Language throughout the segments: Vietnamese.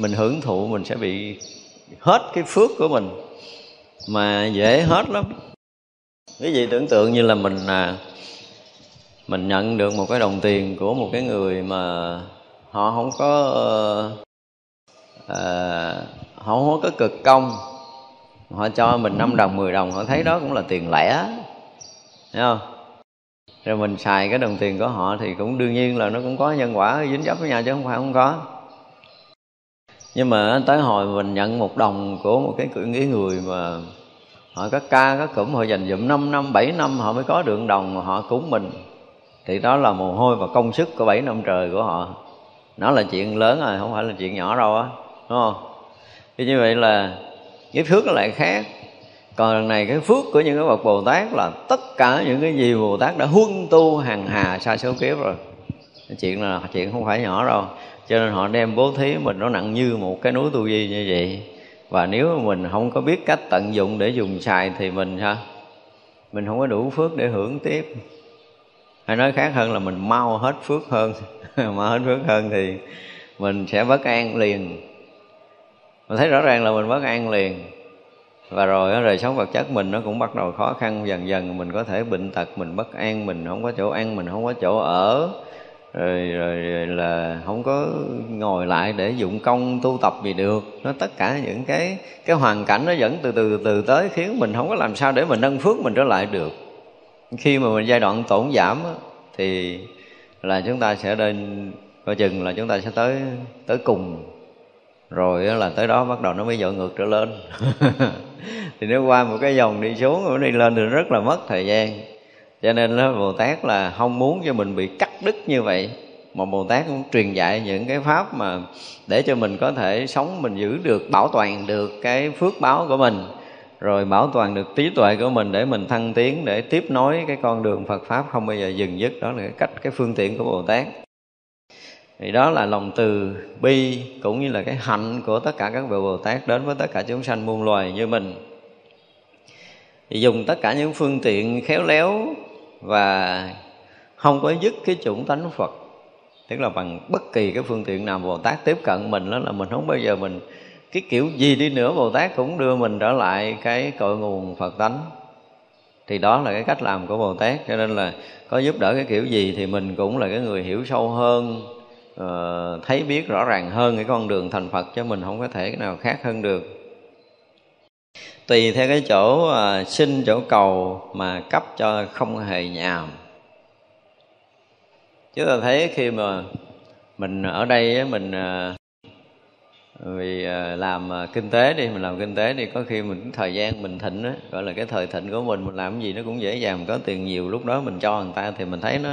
mình hưởng thụ mình sẽ bị hết cái phước của mình, mà dễ hết lắm. Cái gì tưởng tượng như là mình nhận được một cái đồng tiền của một cái người mà họ không có họ không có cực công, họ cho mình 5 đồng 10 đồng họ thấy đó cũng là tiền lẻ, thấy không? Rồi mình xài cái đồng tiền của họ thì cũng đương nhiên là nó cũng có nhân quả dính dấp với nhau chứ không phải không có. Nhưng mà tới hồi mình nhận 1 đồng của một cái người mà họ có ca có cụm, họ dành dụm 5 năm 7 năm họ mới có được 1 đồng mà họ cúng mình, thì đó là mồ hôi và công sức của 7 năm trời của họ. Nó là chuyện lớn rồi, không phải là chuyện nhỏ đâu á, đúng không? Thì như vậy là cái phước nó lại khác. Còn lần này cái phước của những cái bậc Bồ Tát là tất cả những cái gì Bồ Tát đã huân tu hàng hà sa số kiếp rồi, chuyện là chuyện không phải nhỏ đâu. Cho nên họ đem bố thí mình nó nặng như một cái núi tu di như vậy. Và nếu mình không có biết cách tận dụng để dùng xài thì mình không có đủ phước để hưởng tiếp. Hay nói khác hơn là mình mau hết phước hơn mà hết phước hơn thì mình sẽ bất an liền. Mình thấy rõ ràng là mình bất an liền. Và rồi đời sống vật chất mình nó cũng bắt đầu khó khăn dần dần. Mình có thể bệnh tật, mình bất an, mình không có chỗ ăn, mình không có chỗ ở. Rồi là không có ngồi lại để dụng công tu tập gì được. Nó tất cả những cái hoàn cảnh nó dẫn từ từ tới, khiến mình không có làm sao để mình nâng phước mình trở lại được. Khi mà mình giai đoạn tổn giảm thì là chúng ta sẽ đến, coi chừng là chúng ta sẽ tới cùng. Rồi là tới đó bắt đầu nó mới dội ngược trở lên. Thì nếu qua một cái dòng đi xuống rồi đi lên thì rất là mất thời gian. Cho nên đó, Bồ Tát là không muốn cho mình bị cắt đứt như vậy, mà Bồ Tát cũng truyền dạy những cái pháp mà để cho mình có thể sống, mình giữ được, bảo toàn được cái phước báo của mình, rồi bảo toàn được trí tuệ của mình để mình thăng tiến, để tiếp nối cái con đường Phật Pháp không bao giờ dừng dứt. Đó là cái cách, cái phương tiện của Bồ Tát. Thì đó là lòng từ bi cũng như là cái hạnh của tất cả các vị Bồ Tát đến với tất cả chúng sanh muôn loài như mình. Thì dùng tất cả những phương tiện khéo léo và không có dứt cái chủng tánh Phật, tức là bằng bất kỳ cái phương tiện nào Bồ Tát tiếp cận mình đó, là mình không bao giờ mình cái kiểu gì đi nữa Bồ Tát cũng đưa mình trở lại cái cội nguồn Phật tánh. Thì đó là cái cách làm của Bồ Tát. Cho nên là có giúp đỡ cái kiểu gì thì mình cũng là cái người hiểu sâu hơn, thấy biết rõ ràng hơn cái con đường thành Phật, chứ mình không có thể nào khác hơn được. Tùy theo cái chỗ xin chỗ cầu mà cấp cho không hề nhàm. Chứ ta thấy khi mà mình ở đây mình vì làm kinh tế đi, có khi mình thời gian mình thịnh đó, gọi là cái thời thịnh của mình làm cái gì nó cũng dễ dàng, có tiền nhiều lúc đó mình cho người ta thì mình thấy nó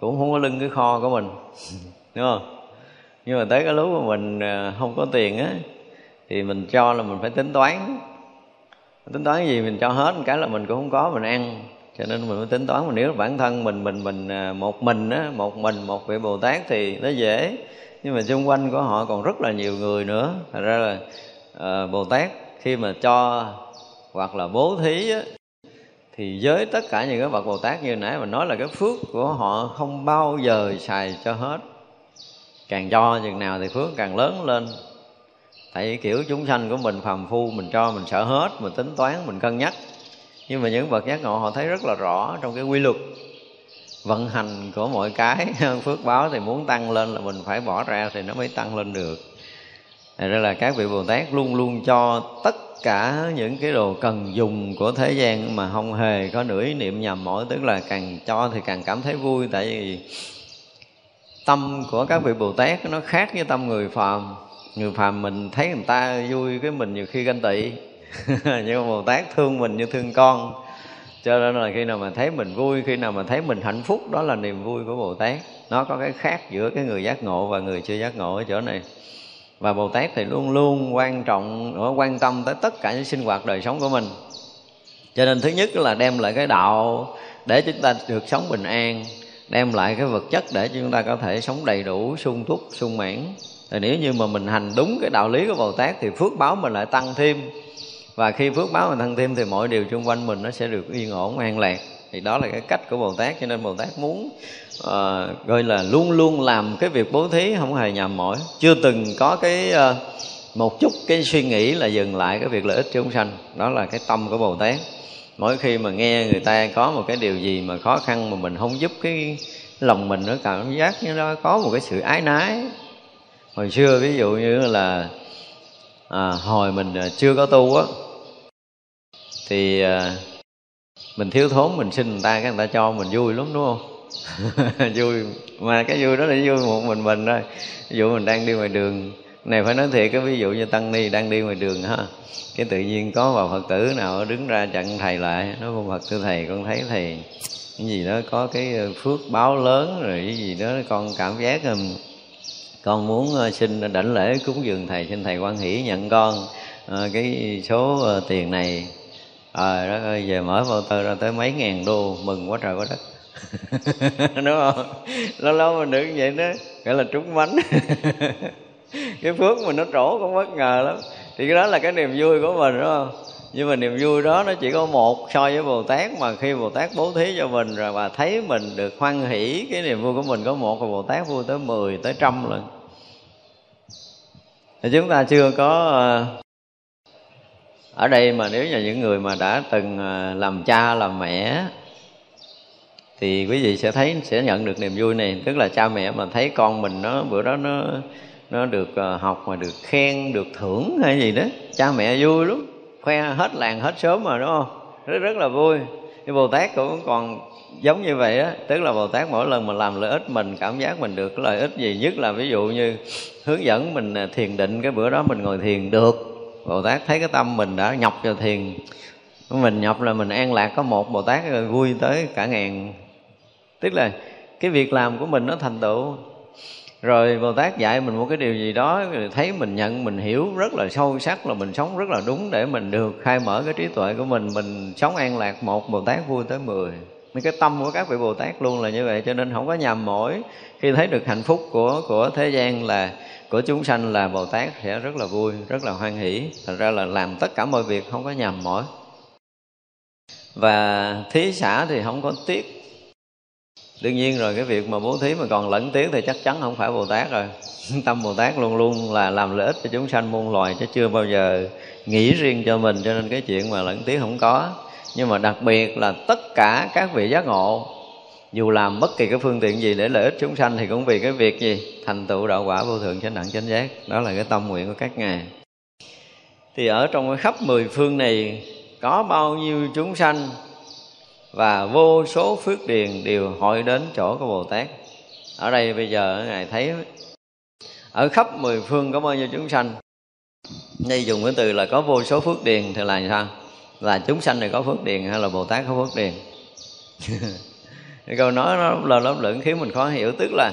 cũng không có lưng cái kho của mình, đúng không? Nhưng mà tới cái lúc mà mình không có tiền á thì mình cho là mình phải tính toán cái gì mình cho hết một cái là mình cũng không có mình ăn, cho nên mình phải tính toán. Mà nếu bản thân mình một vị Bồ Tát thì nó dễ, nhưng mà xung quanh của họ còn rất là nhiều người nữa. Thật ra là Bồ Tát khi mà cho hoặc là bố thí á, thì với tất cả những cái bậc Bồ Tát như nãy mình nói là cái phước của họ không bao giờ xài cho hết, càng cho chừng nào thì phước càng lớn lên. Tại vì kiểu chúng sanh của mình phàm phu, mình cho mình sợ hết, mình tính toán, mình cân nhắc. Nhưng mà những bậc giác ngộ họ thấy rất là rõ trong cái quy luật vận hành của mọi cái. Phước báo thì muốn tăng lên là mình phải bỏ ra thì nó mới tăng lên được. Thế nên là các vị Bồ Tát luôn luôn cho tất cả những cái đồ cần dùng của thế gian mà không hề có nửa ý niệm nhầm mỏi. Tức là càng cho thì càng cảm thấy vui. Tại vì tâm của các vị Bồ Tát nó khác với tâm người phàm. Người phàm mình thấy người ta vui cái mình nhiều khi ganh tị. Nhưng mà Bồ Tát thương mình như thương con. Cho nên là khi nào mà thấy mình vui, khi nào mà thấy mình hạnh phúc, đó là niềm vui của Bồ Tát. Nó có cái khác giữa cái người giác ngộ và người chưa giác ngộ ở chỗ này. Và Bồ Tát thì luôn luôn quan tâm tới tất cả những sinh hoạt đời sống của mình. Cho nên thứ nhất là đem lại cái đạo để chúng ta được sống bình an, đem lại cái vật chất để chúng ta có thể sống đầy đủ, sung túc, sung mãn. Thì nếu như mà mình hành đúng cái đạo lý của Bồ Tát thì phước báo mình lại tăng thêm. Và khi phước báo mình tăng thêm thì mọi điều xung quanh mình nó sẽ được yên ổn, an lạc. Thì đó là cái cách của Bồ Tát. Cho nên Bồ Tát muốn gọi là luôn luôn làm cái việc bố thí không hề nhàm mỏi, chưa từng có cái một chút cái suy nghĩ là dừng lại cái việc lợi ích chúng sanh. Đó là cái tâm của Bồ Tát. Mỗi khi mà nghe người ta có một cái điều gì mà khó khăn mà mình không giúp, cái lòng mình nó cảm giác như nó có một cái sự ái nái. Hồi xưa ví dụ như là hồi mình chưa có tu á, thì mình thiếu thốn, mình xin người ta, cái người ta cho mình vui lắm, đúng không? Vui, mà cái vui đó là vui một mình thôi. Ví dụ mình đang đi ngoài đường này, phải nói thiệt, cái ví dụ như tăng ni đang đi ngoài đường ha, cái tự nhiên có bà Phật tử nào đứng ra chặn thầy lại, nói: "Con Phật, thưa thầy, con thấy thầy cái gì đó có cái phước báo lớn rồi, cái gì đó con cảm giác con muốn xin đảnh lễ cúng dường thầy, xin thầy hoan hỷ nhận con cái số tiền này." Trời đất ơi, về mở bao tơ ra tới mấy ngàn đô, mừng quá trời quá đất. Đúng không? Lâu lâu mình đứng vậy đó, gọi là trúng bánh. Cái phước mình nó trổ cũng bất ngờ lắm. Thì cái đó là cái niềm vui của mình, đúng không? Nhưng mà niềm vui đó nó chỉ có một so với Bồ Tát. Mà khi Bồ Tát bố thí cho mình rồi và thấy mình được hoan hỷ, cái niềm vui của mình có một, rồi Bồ Tát vui tới 10, tới 100 lần. Thì chúng ta chưa có... Ở đây mà nếu như những người mà đã từng làm cha, làm mẹ thì quý vị sẽ thấy, sẽ nhận được niềm vui này. Tức là cha mẹ mà thấy con mình nó bữa đó nó được học mà được khen, được thưởng hay gì đó, cha mẹ vui lắm, khoe hết làng hết xóm mà, đúng không? Rất là vui. Nhưng Bồ Tát cũng còn giống như vậy á. Tức là Bồ Tát mỗi lần mà làm lợi ích, mình cảm giác mình được lợi ích gì. Nhất là ví dụ như hướng dẫn mình thiền định, cái bữa đó mình ngồi thiền được, Bồ Tát thấy cái tâm mình đã nhọc vào thiền, mình nhọc là mình an lạc có một, Bồ Tát vui tới cả ngàn. Tức là cái việc làm của mình nó thành tựu. Rồi Bồ Tát dạy mình một cái điều gì đó, thấy mình nhận, mình hiểu rất là sâu sắc là mình sống rất là đúng, để mình được khai mở cái trí tuệ của mình sống an lạc một, Bồ Tát vui tới 10. Nên cái tâm của các vị Bồ Tát luôn là như vậy, cho nên không có nhàm mỏi. Khi thấy được hạnh phúc của thế gian là của chúng sanh là Bồ Tát sẽ rất là vui, rất là hoan hỷ. Thành ra là làm tất cả mọi việc không có nhàm mỏi. Và thí xã thì không có tiếc. Đương nhiên rồi, cái việc mà bố thí mà còn lẫn tiếc thì chắc chắn không phải Bồ Tát rồi. Tâm Bồ Tát luôn luôn là làm lợi ích cho chúng sanh muôn loài, chứ chưa bao giờ nghĩ riêng cho mình, cho nên cái chuyện mà lẫn tiếc không có. Nhưng mà đặc biệt là tất cả các vị giác ngộ, dù làm bất kỳ cái phương tiện gì để lợi ích chúng sanh, thì cũng vì cái việc gì? Thành tựu đạo quả vô thượng chánh đẳng chánh giác. Đó là cái tâm nguyện của các ngài. Thì ở trong cái khắp mười phương này có bao nhiêu chúng sanh và vô số phước điền đều hội đến chỗ của Bồ Tát. Ở đây bây giờ ngài thấy ở khắp mười phương có bao nhiêu chúng sanh. Đây dùng cái từ là có vô số phước điền thì là sao? Là chúng sanh này có phước điền hay là Bồ Tát có phước điền? Câu nói nó lấp lửng khiến mình khó hiểu. Tức là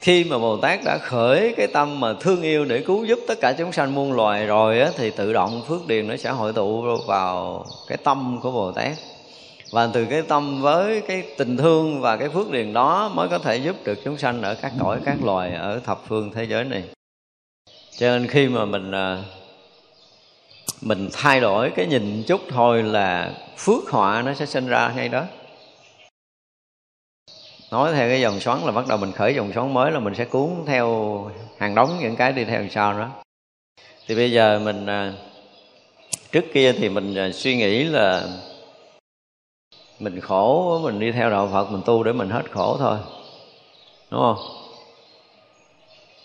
khi mà Bồ Tát đã khởi cái tâm mà thương yêu để cứu giúp tất cả chúng sanh muôn loài rồi á, thì tự động phước điền nó sẽ hội tụ vào cái tâm của Bồ Tát. Và từ cái tâm với cái tình thương và cái phước điền đó mới có thể giúp được chúng sanh ở các cõi, các loài, ở thập phương thế giới này. Cho nên khi mà mình thay đổi cái nhìn chút thôi là phước họa nó sẽ sinh ra ngay đó. Nói theo cái dòng xoắn là bắt đầu mình khởi dòng xoắn mới, là mình sẽ cuốn theo hàng đống những cái đi theo đằng sau đó. Thì bây giờ mình, trước kia thì mình suy nghĩ là mình khổ, mình đi theo đạo Phật, mình tu để mình hết khổ thôi, đúng không?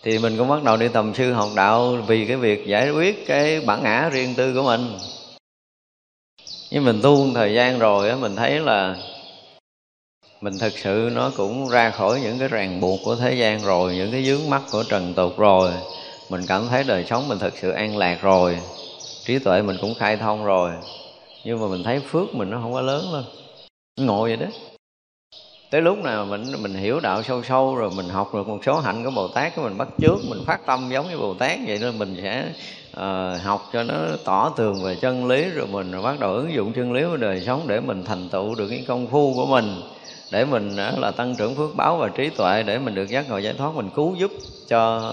Thì mình cũng bắt đầu đi tầm sư học đạo vì cái việc giải quyết cái bản ngã riêng tư của mình. Nhưng mình tu một thời gian rồi á, mình thấy là mình thực sự nó cũng ra khỏi những cái ràng buộc của thế gian rồi, những cái vướng mắc của trần tục rồi. Mình cảm thấy đời sống mình thực sự an lạc rồi, trí tuệ mình cũng khai thông rồi. Nhưng mà mình thấy phước mình nó không có lớn lên, ngồi vậy đó. Tới lúc nào mình hiểu đạo sâu rồi, mình học được một số hạnh của Bồ Tát, mình bắt chước, mình phát tâm giống như Bồ Tát vậy, nên mình sẽ học cho nó tỏ tường về chân lý, rồi mình bắt đầu ứng dụng chân lý vào đời sống để mình thành tựu được cái công phu của mình, để mình là tăng trưởng phước báo và trí tuệ, để mình được giác ngộ giải thoát, mình cứu giúp cho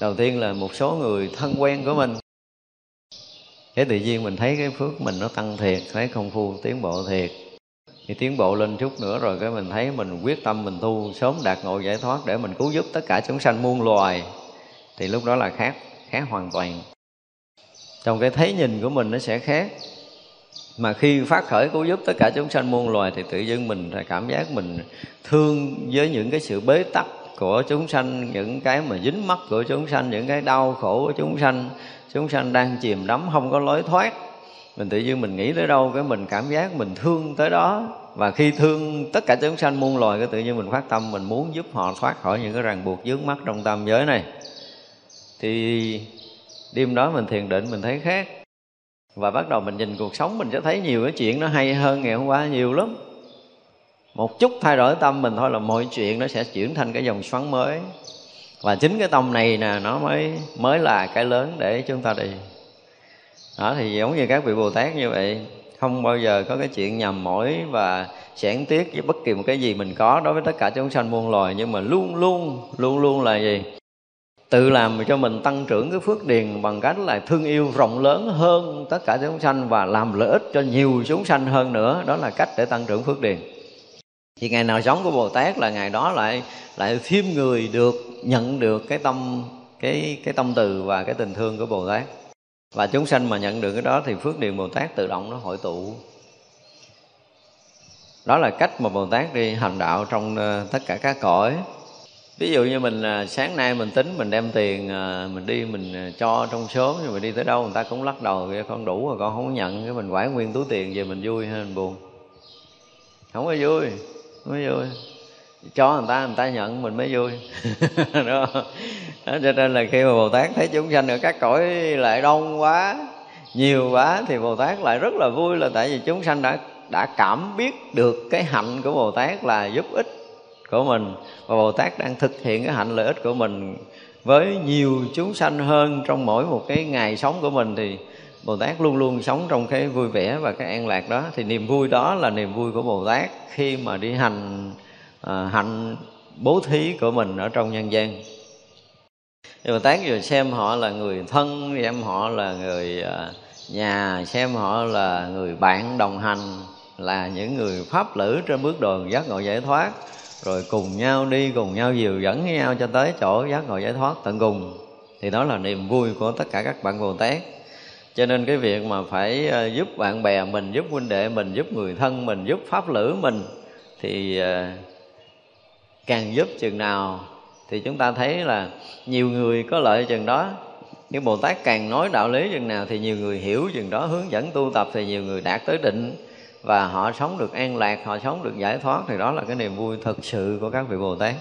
đầu tiên là một số người thân quen của mình. Thế tự nhiên mình thấy cái phước mình nó tăng thiệt, thấy công phu tiến bộ thiệt. Thì tiến bộ lên chút nữa rồi cái mình thấy mình quyết tâm mình tu sớm đạt ngộ giải thoát để mình cứu giúp tất cả chúng sanh muôn loài, thì lúc đó là khác hoàn toàn. Trong cái thấy nhìn của mình nó sẽ khác. Mà khi phát khởi cứu giúp tất cả chúng sanh muôn loài thì tự dưng mình cảm giác mình thương với những cái sự bế tắc của chúng sanh, những cái mà dính mắc của chúng sanh, những cái đau khổ của chúng sanh. Chúng sanh đang chìm đắm không có lối thoát. Mình tự dưng mình nghĩ tới đâu cái mình cảm giác mình thương tới đó. Và khi thương tất cả chúng sanh muôn loài cái tự nhiên mình phát tâm mình muốn giúp họ thoát khỏi những cái ràng buộc vướng mắc trong tam giới này. Thì đêm đó mình thiền định mình thấy khác. Và bắt đầu mình nhìn cuộc sống mình sẽ thấy nhiều cái chuyện nó hay hơn ngày hôm qua nhiều lắm. Một chút thay đổi tâm mình thôi là mọi chuyện nó sẽ chuyển thành cái dòng xoắn mới. Và chính cái tâm này nè nó mới là cái lớn để chúng ta đi. Đó, thì giống như các vị Bồ Tát như vậy, không bao giờ có cái chuyện nhầm mỗi và xẻn tiếc với bất kỳ một cái gì mình có đối với tất cả chúng sanh muôn loài. Nhưng mà luôn luôn là gì? Tự làm cho mình tăng trưởng cái phước điền bằng cách là thương yêu rộng lớn hơn tất cả chúng sanh và làm lợi ích cho nhiều chúng sanh hơn nữa. Đó là cách để tăng trưởng phước điền. Thì ngày nào sống của Bồ Tát là ngày đó lại thêm người được nhận được cái tâm từ và cái tình thương của Bồ Tát. Và chúng sanh mà nhận được cái đó thì phước điền Bồ Tát tự động nó hội tụ. Đó là cách mà Bồ Tát đi hành đạo trong tất cả các cõi. Ví dụ như mình sáng nay mình tính mình đem tiền mình đi mình cho trong xóm, rồi mình đi tới đâu người ta cũng lắc đầu con đủ rồi con không nhận, cái mình quải nguyên túi tiền về mình vui hay mình buồn? Không có vui. Cho người ta nhận mình mới vui. Đúng không? Đó, cho nên là khi mà Bồ Tát thấy chúng sanh ở các cõi lại đông quá, nhiều quá thì Bồ Tát lại rất là vui, là tại vì chúng sanh đã cảm biết được cái hạnh của Bồ Tát là giúp ích của mình, và Bồ Tát đang thực hiện cái hạnh lợi ích của mình với nhiều chúng sanh hơn trong mỗi một cái ngày sống của mình. Thì Bồ Tát luôn luôn sống trong cái vui vẻ và cái an lạc đó. Thì niềm vui đó là niềm vui của Bồ Tát khi mà đi hạnh bố thí của mình ở trong nhân gian. Bồ Tát vừa xem họ là người thân, xem họ là người nhà, xem họ là người bạn đồng hành, là những người pháp lữ trên bước đường giác ngộ giải thoát, rồi cùng nhau đi, cùng nhau dìu dẫn với nhau cho tới chỗ giác ngộ giải thoát tận cùng. Thì đó là niềm vui của tất cả các bạn Bồ Tát. Cho nên cái việc mà phải giúp bạn bè mình, giúp huynh đệ mình, giúp người thân mình, giúp pháp lữ mình, thì càng giúp chừng nào thì chúng ta thấy là nhiều người có lợi chừng đó. Nhưng Bồ Tát càng nói đạo lý chừng nào thì nhiều người hiểu chừng đó, hướng dẫn tu tập thì nhiều người đạt tới định, và họ sống được an lạc, họ sống được giải thoát. Thì đó là cái niềm vui thật sự của các vị Bồ Tát.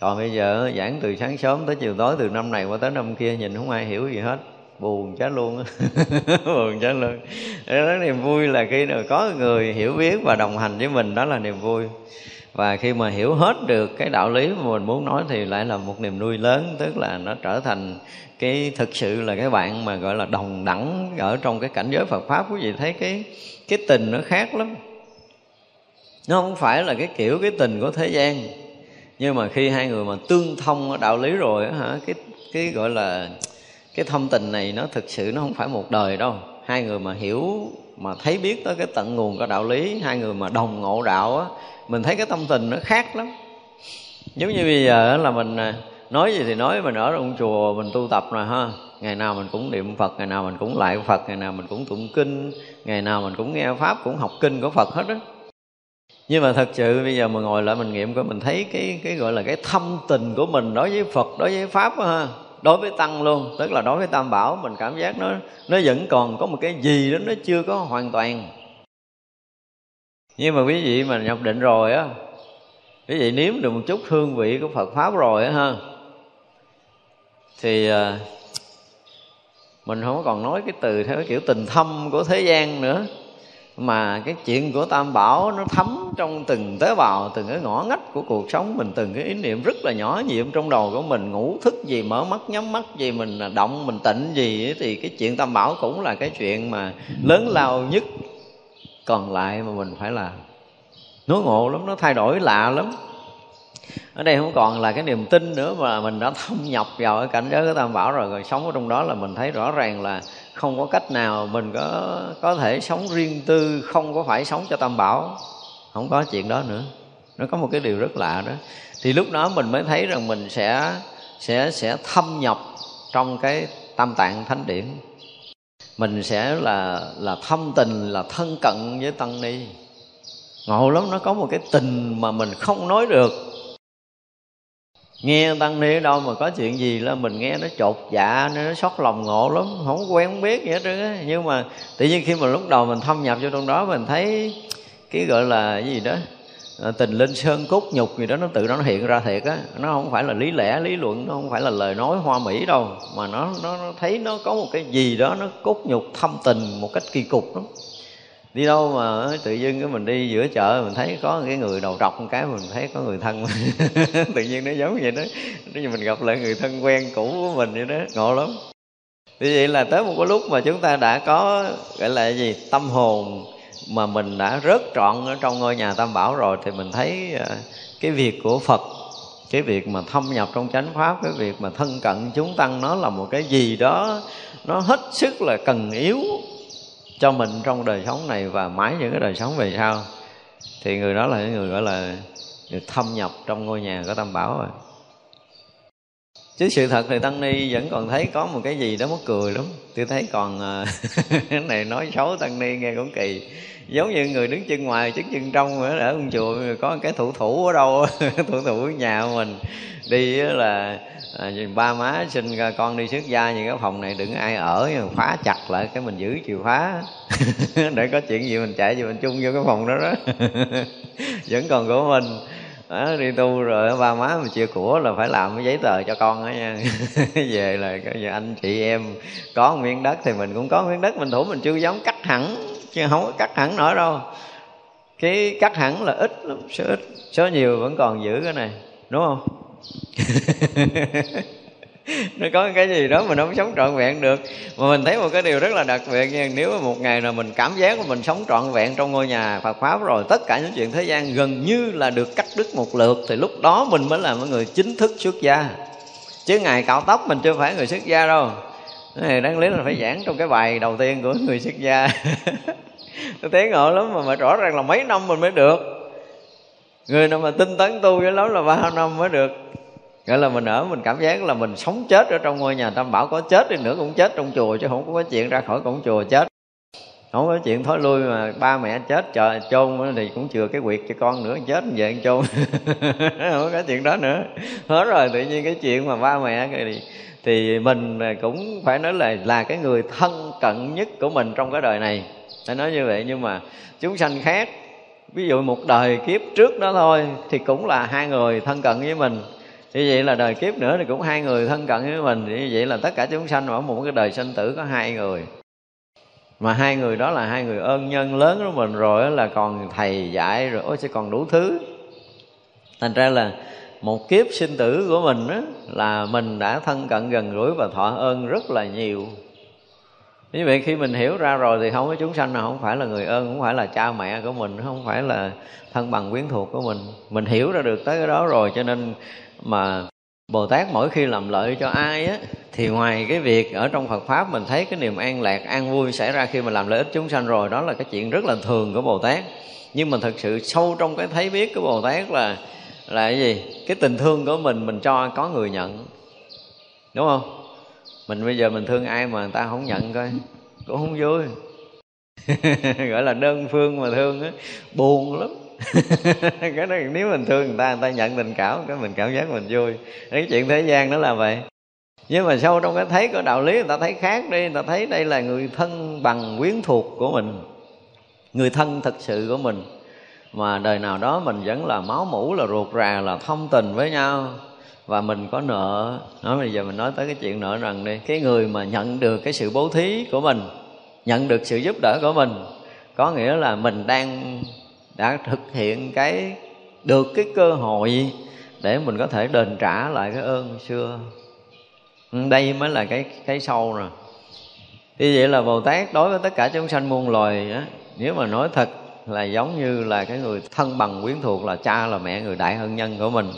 Còn bây giờ giảng từ sáng sớm tới chiều tối, từ năm này qua tới năm kia, nhìn không ai hiểu gì hết, buồn chết luôn. Buồn chết luôn. Đó, niềm vui là khi nào có người hiểu biết và đồng hành với mình, đó là niềm vui. Và khi mà hiểu hết được cái đạo lý mà mình muốn nói thì lại là một niềm vui lớn. Tức là nó trở thành cái thực sự là cái bạn mà gọi là đồng đẳng ở trong cái cảnh giới Phật Pháp. Quý vị thấy cái tình nó khác lắm. Nó không phải là cái kiểu cái tình của thế gian. Nhưng mà khi hai người mà tương thông ở đạo lý rồi hả, cái gọi là cái thâm tình này nó thực sự nó không phải một đời đâu. Hai người mà hiểu, mà thấy biết tới cái tận nguồn của đạo lý, hai người mà đồng ngộ đạo á, mình thấy cái tâm tình nó khác lắm. Giống như bây giờ là mình nói gì thì nói, mình ở trong chùa mình tu tập rồi ha, ngày nào mình cũng niệm Phật, ngày nào mình cũng lại Phật, ngày nào mình cũng tụng kinh, ngày nào mình cũng nghe Pháp, cũng học kinh của Phật hết á. Nhưng mà thật sự bây giờ mà ngồi lại mình nghiệm coi, mình thấy cái gọi là cái thâm tình của mình đối với Phật, đối với Pháp đó, ha, đối với Tăng luôn, tức là đối với Tam Bảo, mình cảm giác nó vẫn còn có một cái gì đó nó chưa có hoàn toàn. Nhưng mà quý vị mà nhập định rồi á, quý vị nếm được một chút hương vị của Phật Pháp rồi á ha, thì mình không còn nói cái từ theo cái kiểu tình thâm của thế gian nữa, mà cái chuyện của Tam Bảo nó thấm trong từng tế bào, từng cái ngõ ngách của cuộc sống mình, từng cái ý niệm rất là nhỏ nhiệm trong đầu của mình. Ngủ thức gì, mở mắt nhắm mắt gì, mình động mình tịnh gì ấy, thì cái chuyện Tam Bảo cũng là cái chuyện mà lớn lao nhất còn lại mà mình phải làm. Nó ngộ lắm, nó thay đổi lạ lắm. Ở đây không còn là cái niềm tin nữa, mà mình đã thâm nhập vào cái cảnh giới của Tam Bảo rồi, rồi sống ở trong đó là mình thấy rõ ràng là không có cách nào mình có thể sống riêng tư, không có phải sống cho Tam Bảo, không có chuyện đó nữa. Nó có một cái điều rất lạ đó. Thì lúc đó mình mới thấy rằng mình sẽ thâm nhập trong cái Tam Tạng Thánh Điển. Mình sẽ là thâm tình, là thân cận với tăng ni. Ngộ lắm, nó có một cái tình mà mình không nói được. Nghe tăng ni ở đâu mà có chuyện gì là mình nghe nó chột dạ, nó xót lòng, ngộ lắm, không quen không biết gì hết trơn á. Nhưng mà tự nhiên khi mà lúc đầu mình thâm nhập vô trong đó, mình thấy cái gọi là cái gì đó, tình linh sơn cốt nhục gì đó, nó tự nó hiện ra thiệt á. Nó không phải là lý lẽ, lý luận, nó không phải là lời nói hoa mỹ đâu, mà nó thấy nó có một cái gì đó, nó cốt nhục thâm tình một cách kỳ cục lắm. Đi đâu mà tự dưng cái mình đi giữa chợ, mình thấy có cái người đầu trọc một cái, mình thấy có người thân tự nhiên nó giống vậy đó. Nếu mình gặp lại người thân quen cũ của mình vậy đó, ngộ lắm. Vì vậy là tới một cái lúc mà chúng ta đã có gọi là gì, tâm hồn mà mình đã rớt trọn ở trong ngôi nhà Tam Bảo rồi, thì mình thấy cái việc của Phật, cái việc mà thâm nhập trong chánh pháp, cái việc mà thân cận chúng tăng, nó là một cái gì đó nó hết sức là cần yếu cho mình trong đời sống này và mãi những cái đời sống về sau. Thì người đó là cái người gọi là người thâm nhập trong ngôi nhà của Tam Bảo rồi. Chứ sự thật thì tăng ni vẫn còn thấy có một cái gì đó mắc cười lắm. Tôi thấy còn cái này nói xấu tăng ni nghe cũng kỳ. Giống như người đứng chân ngoài đứng chân trong ở ông chùa, có cái thủ ở đâu thủ ở nhà mình. Đi là ba má xin con đi xuất gia, những cái phòng này đừng ai ở, khóa chặt lại, cái mình giữ chìa khóa để có chuyện gì mình chạy vô mình chung vô cái phòng đó đó vẫn còn của mình. À, đi tu rồi ba má mà chia của là phải làm cái giấy tờ cho con đó nha về là anh chị em có miếng đất thì mình cũng có miếng đất, mình thủ mình chưa dám cắt hẳn, chứ không có cắt hẳn nổi đâu. Cái cắt hẳn là ít lắm, số ít số nhiều vẫn còn giữ cái này, đúng không? Nó có cái gì đó mình không sống trọn vẹn được. Mà mình thấy một cái điều rất là đặc biệt nha. Nếu một ngày nào mình cảm giác của mình sống trọn vẹn trong ngôi nhà Phật Pháp rồi, tất cả những chuyện thế gian gần như là được cắt đứt một lượt, thì lúc đó mình mới là một người chính thức xuất gia. Chứ ngày cạo tóc mình chưa phải người xuất gia đâu. Cái này đáng lý là phải giảng trong cái bài đầu tiên của người xuất gia. Tôi thấy ngộ lắm, mà rõ ràng là mấy năm mình mới được. Người nào mà tinh tấn tu với lắm là 3 năm mới được. Nghĩa là mình ở, mình cảm giác là mình sống chết ở trong ngôi nhà Tam Bảo, có chết đi nữa cũng chết trong chùa, chứ không có chuyện ra khỏi cổng chùa chết. Không có chuyện thối lui mà ba mẹ chết trời chôn thì cũng chừa cái quyệt cho con nữa, chết về ăn chôn. Không có chuyện đó nữa. Hết rồi, tự nhiên cái chuyện mà ba mẹ thì mình cũng phải nói là cái người thân cận nhất của mình trong cái đời này. Phải nói như vậy, nhưng mà chúng sanh khác, ví dụ một đời kiếp trước đó thôi thì cũng là 2 người thân cận với mình. Như vậy là đời kiếp nữa thì cũng 2 người thân cận với mình. Như vậy là tất cả chúng sanh ở một cái đời sanh tử có 2 người. Mà 2 người đó là 2 người ơn nhân lớn của mình rồi, là còn thầy dạy rồi, ôi sẽ còn đủ thứ. Thành ra là một kiếp sinh tử của mình đó, là mình đã thân cận gần gũi và thọ ơn rất là nhiều. Như vậy khi mình hiểu ra rồi thì không có chúng sanh nào không phải là người ơn, không phải là cha mẹ của mình, không phải là thân bằng quyến thuộc của mình. Mình hiểu ra được tới cái đó rồi, cho nên mà Bồ Tát mỗi khi làm lợi cho ai á, thì ngoài cái việc ở trong Phật Pháp mình thấy cái niềm an lạc, an vui xảy ra khi mình làm lợi ích chúng sanh rồi, đó là cái chuyện rất là thường của Bồ Tát. Nhưng mà thực sự sâu trong cái thấy biết của Bồ Tát là cái gì? Cái tình thương của mình cho có người nhận, đúng không? Mình bây giờ mình thương ai mà người ta không nhận coi, cũng không vui. Gọi là đơn phương mà thương á, buồn lắm. Cái đó nếu mình thương người ta nhận tình cảm, cái mình cảm giác mình vui. Cái chuyện thế gian đó là vậy. Nhưng mà sâu trong cái thấy có đạo lý, người ta thấy khác đi. Người ta thấy đây là người thân bằng quyến thuộc của mình, người thân thật sự của mình. Mà đời nào đó mình vẫn là máu mủ, là ruột rà, là thông tình với nhau, và mình có nợ. Bây giờ mình nói tới cái chuyện nợ rằng đi, cái người mà nhận được cái sự bố thí của mình, nhận được sự giúp đỡ của mình, có nghĩa là mình đã thực hiện được cái cơ hội để mình có thể đền trả lại cái ơn xưa. Đây mới là cái sâu rồi. Như vậy là Bồ Tát đối với tất cả chúng sanh muôn loài á, nếu mà nói thật là giống như là cái người thân bằng quyến thuộc, là cha là mẹ, người đại ân nhân của mình.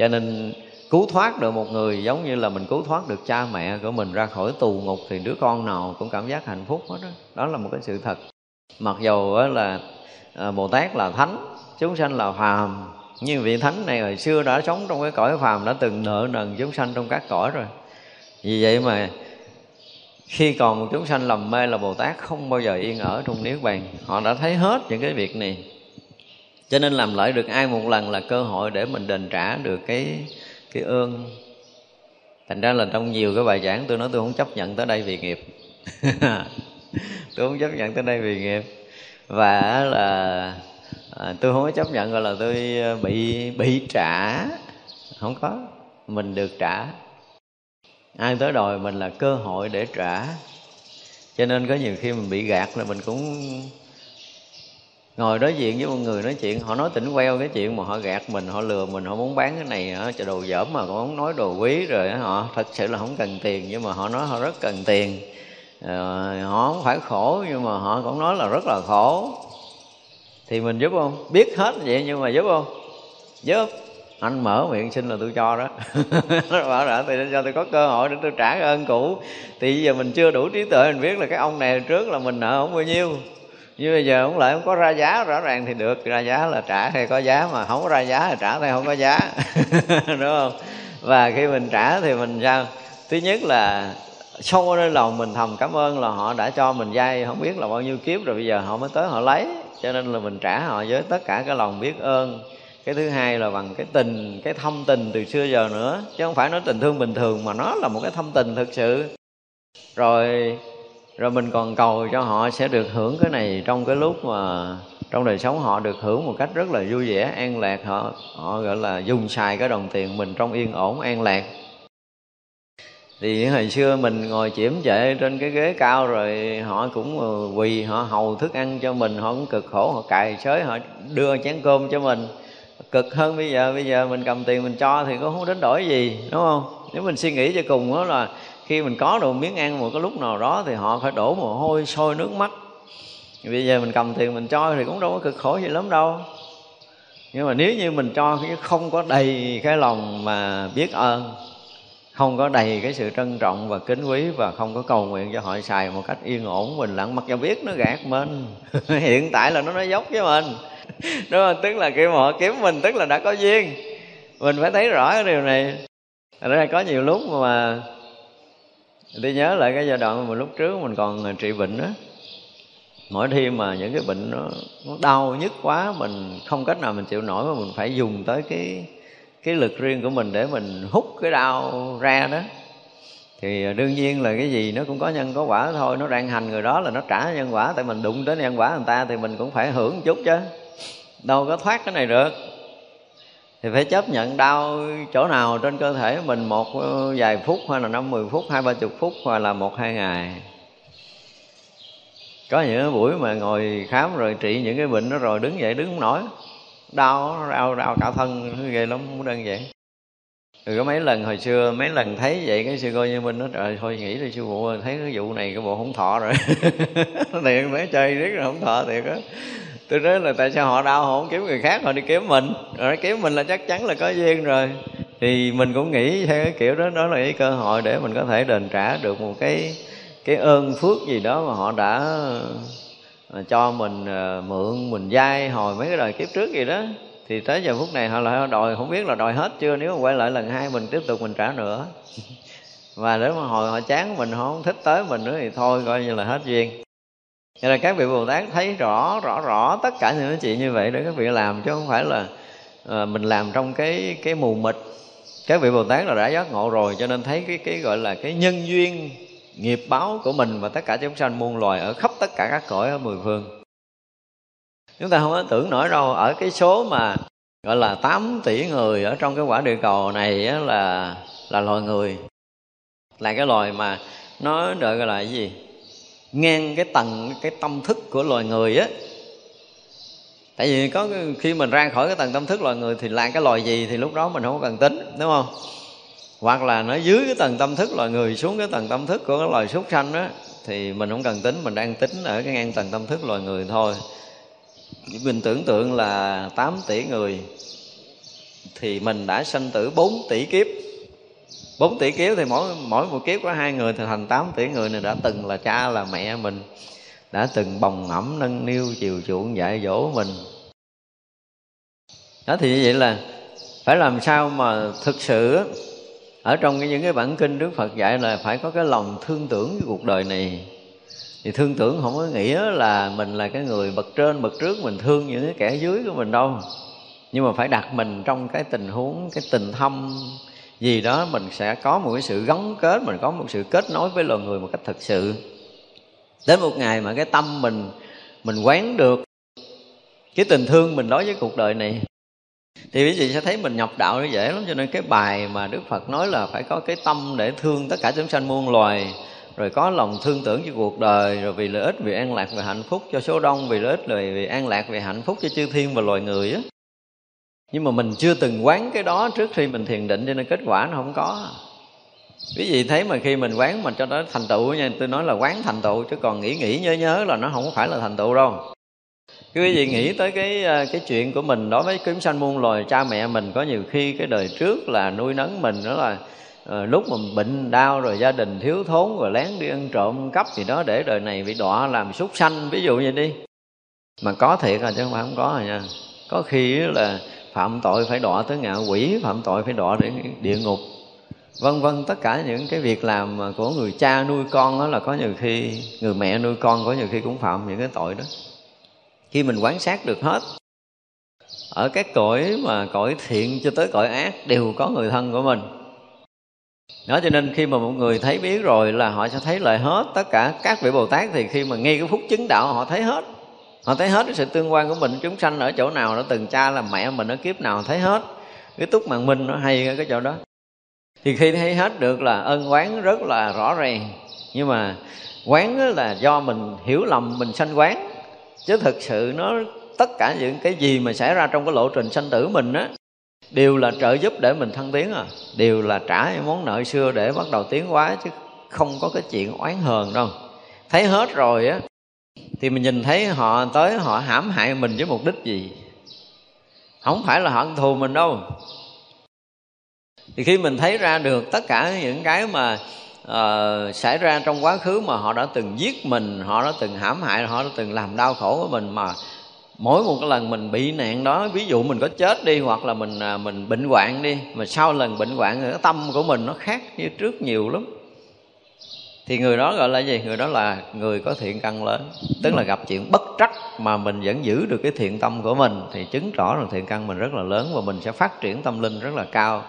Cho nên cứu thoát được một người giống như là mình cứu thoát được cha mẹ của mình ra khỏi tù ngục, thì đứa con nào cũng cảm giác hạnh phúc hết đó. Đó là một cái sự thật. Mặc dù là Bồ Tát là thánh, chúng sanh là phàm, nhưng vị thánh này hồi xưa đã sống trong cái cõi phàm, đã từng nợ nần chúng sanh trong các cõi rồi. Vì vậy mà khi còn một chúng sanh lầm mê là Bồ Tát không bao giờ yên ở trong Niết Bàn. Họ đã thấy hết những cái việc này. Cho nên làm lợi được ai một lần là cơ hội để mình đền trả được cái ơn. Thành ra là trong nhiều cái bài giảng tôi nói tôi không chấp nhận tới đây vì nghiệp. Tôi không chấp nhận tới đây vì nghiệp. Và là tôi không có chấp nhận gọi là tôi bị trả. Không có, mình được trả. Ai tới đòi mình là cơ hội để trả. Cho nên có nhiều khi mình bị gạt là mình cũng ngồi đối diện với một người nói chuyện, họ nói tỉnh queo cái chuyện mà họ gạt mình, họ lừa mình, họ muốn bán cái này hả, cho đồ dởm mà cũng nói đồ quý rồi, họ thật sự là không cần tiền nhưng mà họ nói họ rất cần tiền. Họ không phải khổ nhưng mà họ cũng nói là rất là khổ. Thì mình giúp không? Biết hết vậy nhưng mà giúp không? Giúp. Anh mở miệng xin là tôi cho đó. Nó bảo đã thì cho tôi có cơ hội để tôi trả ơn cũ. Thì bây giờ mình chưa đủ trí tuệ, mình biết là cái ông này trước là mình nợ không bao nhiêu, nhưng bây giờ ông lại không có ra giá rõ ràng thì được. Ra giá là trả hay có giá, mà không có ra giá là trả hay không có giá. Đúng không? Và khi mình trả thì mình sao? Thứ nhất là sâu nơi lòng mình thầm cảm ơn là họ đã cho mình vay không biết là bao nhiêu kiếp rồi, bây giờ họ mới tới họ lấy, cho nên là mình trả họ với tất cả cái lòng biết ơn. Cái thứ hai là bằng cái tình, cái thâm tình từ xưa giờ nữa, chứ không phải nói tình thương bình thường mà nó là một cái thâm tình thực sự. Rồi mình còn cầu cho họ sẽ được hưởng cái này trong cái lúc mà trong đời sống họ được hưởng một cách rất là vui vẻ, an lạc. Họ gọi là dùng xài cái đồng tiền mình trong yên ổn, an lạc. Thì hồi xưa mình ngồi chiễm trệ trên cái ghế cao rồi họ cũng quỳ, họ hầu thức ăn cho mình, họ cũng cực khổ, họ cày xới, họ đưa chén cơm cho mình. Cực hơn bây giờ mình cầm tiền mình cho thì cũng không đánh đổi gì, đúng không? Nếu mình suy nghĩ cho cùng đó là khi mình có được miếng ăn một cái lúc nào đó thì họ phải đổ mồ hôi, sôi nước mắt. Bây giờ mình cầm tiền mình cho thì cũng đâu có cực khổ gì lắm đâu. Nhưng mà nếu như mình cho chứ không có đầy cái lòng mà biết ơn, không có đầy cái sự trân trọng và kính quý, và không có cầu nguyện cho họ xài một cách yên ổn bình lặng, mặc dù biết nó gạt mình. Hiện tại là nó nói dốc với mình. Đúng không? Tức là khi mà họ kiếm mình tức là đã có duyên. Mình phải thấy rõ cái điều này. Thật ra có nhiều lúc mà tôi nhớ lại cái giai đoạn mà lúc trước mình còn trị bệnh đó, mỗi khi mà những cái bệnh nó đau nhức quá, mình không cách nào mình chịu nổi mà mình phải dùng tới cái lực riêng của mình để mình hút cái đau ra đó. Thì đương nhiên là cái gì nó cũng có nhân có quả thôi. Nó đang hành người đó là nó trả nhân quả. Tại mình đụng đến nhân quả người ta thì mình cũng phải hưởng một chút chứ, đâu có thoát cái này được. Thì phải chấp nhận đau chỗ nào trên cơ thể mình một vài phút, hay là 5-10 phút, 20-30 phút, hoặc là 1-2 ngày. Có những buổi mà ngồi khám rồi trị những cái bệnh đó rồi đứng dậy đứng không nổi, đau cả thân ghê lắm, không đơn giản. Rồi có mấy lần hồi xưa, mấy lần thấy vậy cái sư cô Như Minh nói trời thôi nghĩ đi sư phụ ơi, thấy cái vụ này cái bộ không thọ rồi. Thiệt mấy chơi riết rồi không thọ thiệt á. Tôi nói là tại sao họ đau họ không kiếm người khác, họ đi kiếm mình. Rồi kiếm mình là chắc chắn là có duyên rồi. Thì mình cũng nghĩ theo cái kiểu đó, đó là cái cơ hội để mình có thể đền trả được một cái ơn phước gì đó mà họ đã cho mình, mượn mình vay hồi mấy cái đời kiếp trước gì đó. Thì tới giờ phút này họ lại đòi, không biết là đòi hết chưa, nếu mà quay lại lần hai mình tiếp tục mình trả nữa. Và nếu mà hồi họ chán mình, họ không thích tới mình nữa thì thôi coi như là hết duyên. Cho nên các vị Bồ Tát thấy rõ tất cả những cái chuyện như vậy để các vị làm, chứ không phải là mình làm trong cái mù mịt. Các vị Bồ Tát là đã giác ngộ rồi, cho nên thấy cái gọi là cái nhân duyên nghiệp báo của mình và tất cả chúng sanh muôn loài ở khắp tất cả các cõi ở mười phương. Chúng ta không có tưởng nổi đâu, ở cái số mà gọi là 8 tỷ người ở trong cái quả địa cầu này á, là loài người. Là cái loài mà nó gọi là cái gì? Ngang cái tầng, cái tâm thức của loài người á. Tại vì có khi mình ra khỏi cái tầng tâm thức loài người thì là cái loài gì thì lúc đó mình không cần tính, đúng không? Hoặc là nó dưới cái tầng tâm thức loài người xuống cái tầng tâm thức của cái loài súc sanh á, thì mình không cần tính, mình đang tính ở cái ngang tầng tâm thức loài người thôi. Mình tưởng tượng là 8 tỷ người thì mình đã sanh tử 4 tỷ kiếp. 4 tỷ kiếp thì mỗi một kiếp có 2 người thì thành 8 tỷ người này đã từng là cha là mẹ mình, đã từng bồng ẵm nâng niu chiều chuộng dạy dỗ mình. Đó, thì như vậy là phải làm sao mà thực sự ở trong những cái bản kinh Đức Phật dạy là phải có cái lòng thương tưởng với cuộc đời này. Thì thương tưởng không có nghĩa là mình là cái người bậc trên bậc trước, mình thương những cái kẻ dưới của mình đâu, nhưng mà phải đặt mình trong cái tình huống, cái tình thâm gì đó, mình sẽ có một cái sự gắn kết, mình có một sự kết nối với loài người một cách thật sự. Đến một ngày mà cái tâm mình quán được cái tình thương mình đối với cuộc đời này thì quý vị sẽ thấy mình nhập đạo nó dễ lắm. Cho nên cái bài mà Đức Phật nói là phải có cái tâm để thương tất cả chúng sanh muôn loài, rồi có lòng thương tưởng cho cuộc đời, rồi vì lợi ích, vì an lạc, vì hạnh phúc cho số đông, vì lợi ích, vì an lạc, vì hạnh phúc cho chư thiên và loài người á. Nhưng mà mình chưa từng quán cái đó trước khi mình thiền định, cho nên kết quả nó không có. Quý vị thấy mà khi mình quán mà cho nó thành tựu nha, tôi nói là quán thành tựu, chứ còn nghĩ nhớ là nó không phải là thành tựu đâu. Quý vị nghĩ tới cái chuyện của mình đối với chúng sanh muôn loài, cha mẹ mình có nhiều khi cái đời trước là nuôi nấng mình, đó là lúc mình bệnh đau rồi gia đình thiếu thốn rồi lén đi ăn trộm cắp gì đó để đời này bị đọa làm súc sanh, ví dụ như đi. Mà có thiệt là chứ không phải không có rồi nha. Có khi là phạm tội phải đọa tới ngạ quỷ, phạm tội phải đọa đến địa ngục, vân vân. Tất cả những cái việc làm của người cha nuôi con đó là có nhiều khi, người mẹ nuôi con có nhiều khi cũng phạm những cái tội đó. Khi mình quan sát được hết, ở các cõi mà cõi thiện cho tới cõi ác đều có người thân của mình. Đó, cho nên khi mà một người thấy biết rồi là họ sẽ thấy lại hết. Tất cả các vị Bồ Tát thì khi mà nghe cái phút chứng đạo họ thấy hết. Họ thấy hết cái sự tương quan của mình, chúng sanh ở chỗ nào, đã từng cha là mẹ mình ở kiếp nào thấy hết. Cái túc mạng minh nó hay ở cái chỗ đó. Thì khi thấy hết được là ân oán rất là rõ ràng. Nhưng mà quán là do mình hiểu lầm mình sanh quán. Chứ thực sự nó tất cả những cái gì mà xảy ra trong cái lộ trình sanh tử mình á, đều là trợ giúp để mình thăng tiến à, đều là trả những món nợ xưa để bắt đầu tiến hóa, chứ không có cái chuyện oán hờn đâu. Thấy hết rồi á thì mình nhìn thấy họ tới họ hãm hại mình với mục đích gì. Không phải là họ hận thù mình đâu. Thì khi mình thấy ra được tất cả những cái mà xảy ra trong quá khứ mà họ đã từng giết mình, họ đã từng hãm hại, họ đã từng làm đau khổ của mình, mà mỗi một lần mình bị nạn đó, ví dụ mình có chết đi hoặc là mình bệnh hoạn đi, mà sau lần bệnh hoạn cái tâm của mình nó khác như trước nhiều lắm. Thì người đó gọi là gì? Người đó là người có thiện căn lớn. Tức là gặp chuyện bất trắc mà mình vẫn giữ được cái thiện tâm của mình thì chứng tỏ rằng thiện căn mình rất là lớn và mình sẽ phát triển tâm linh rất là cao.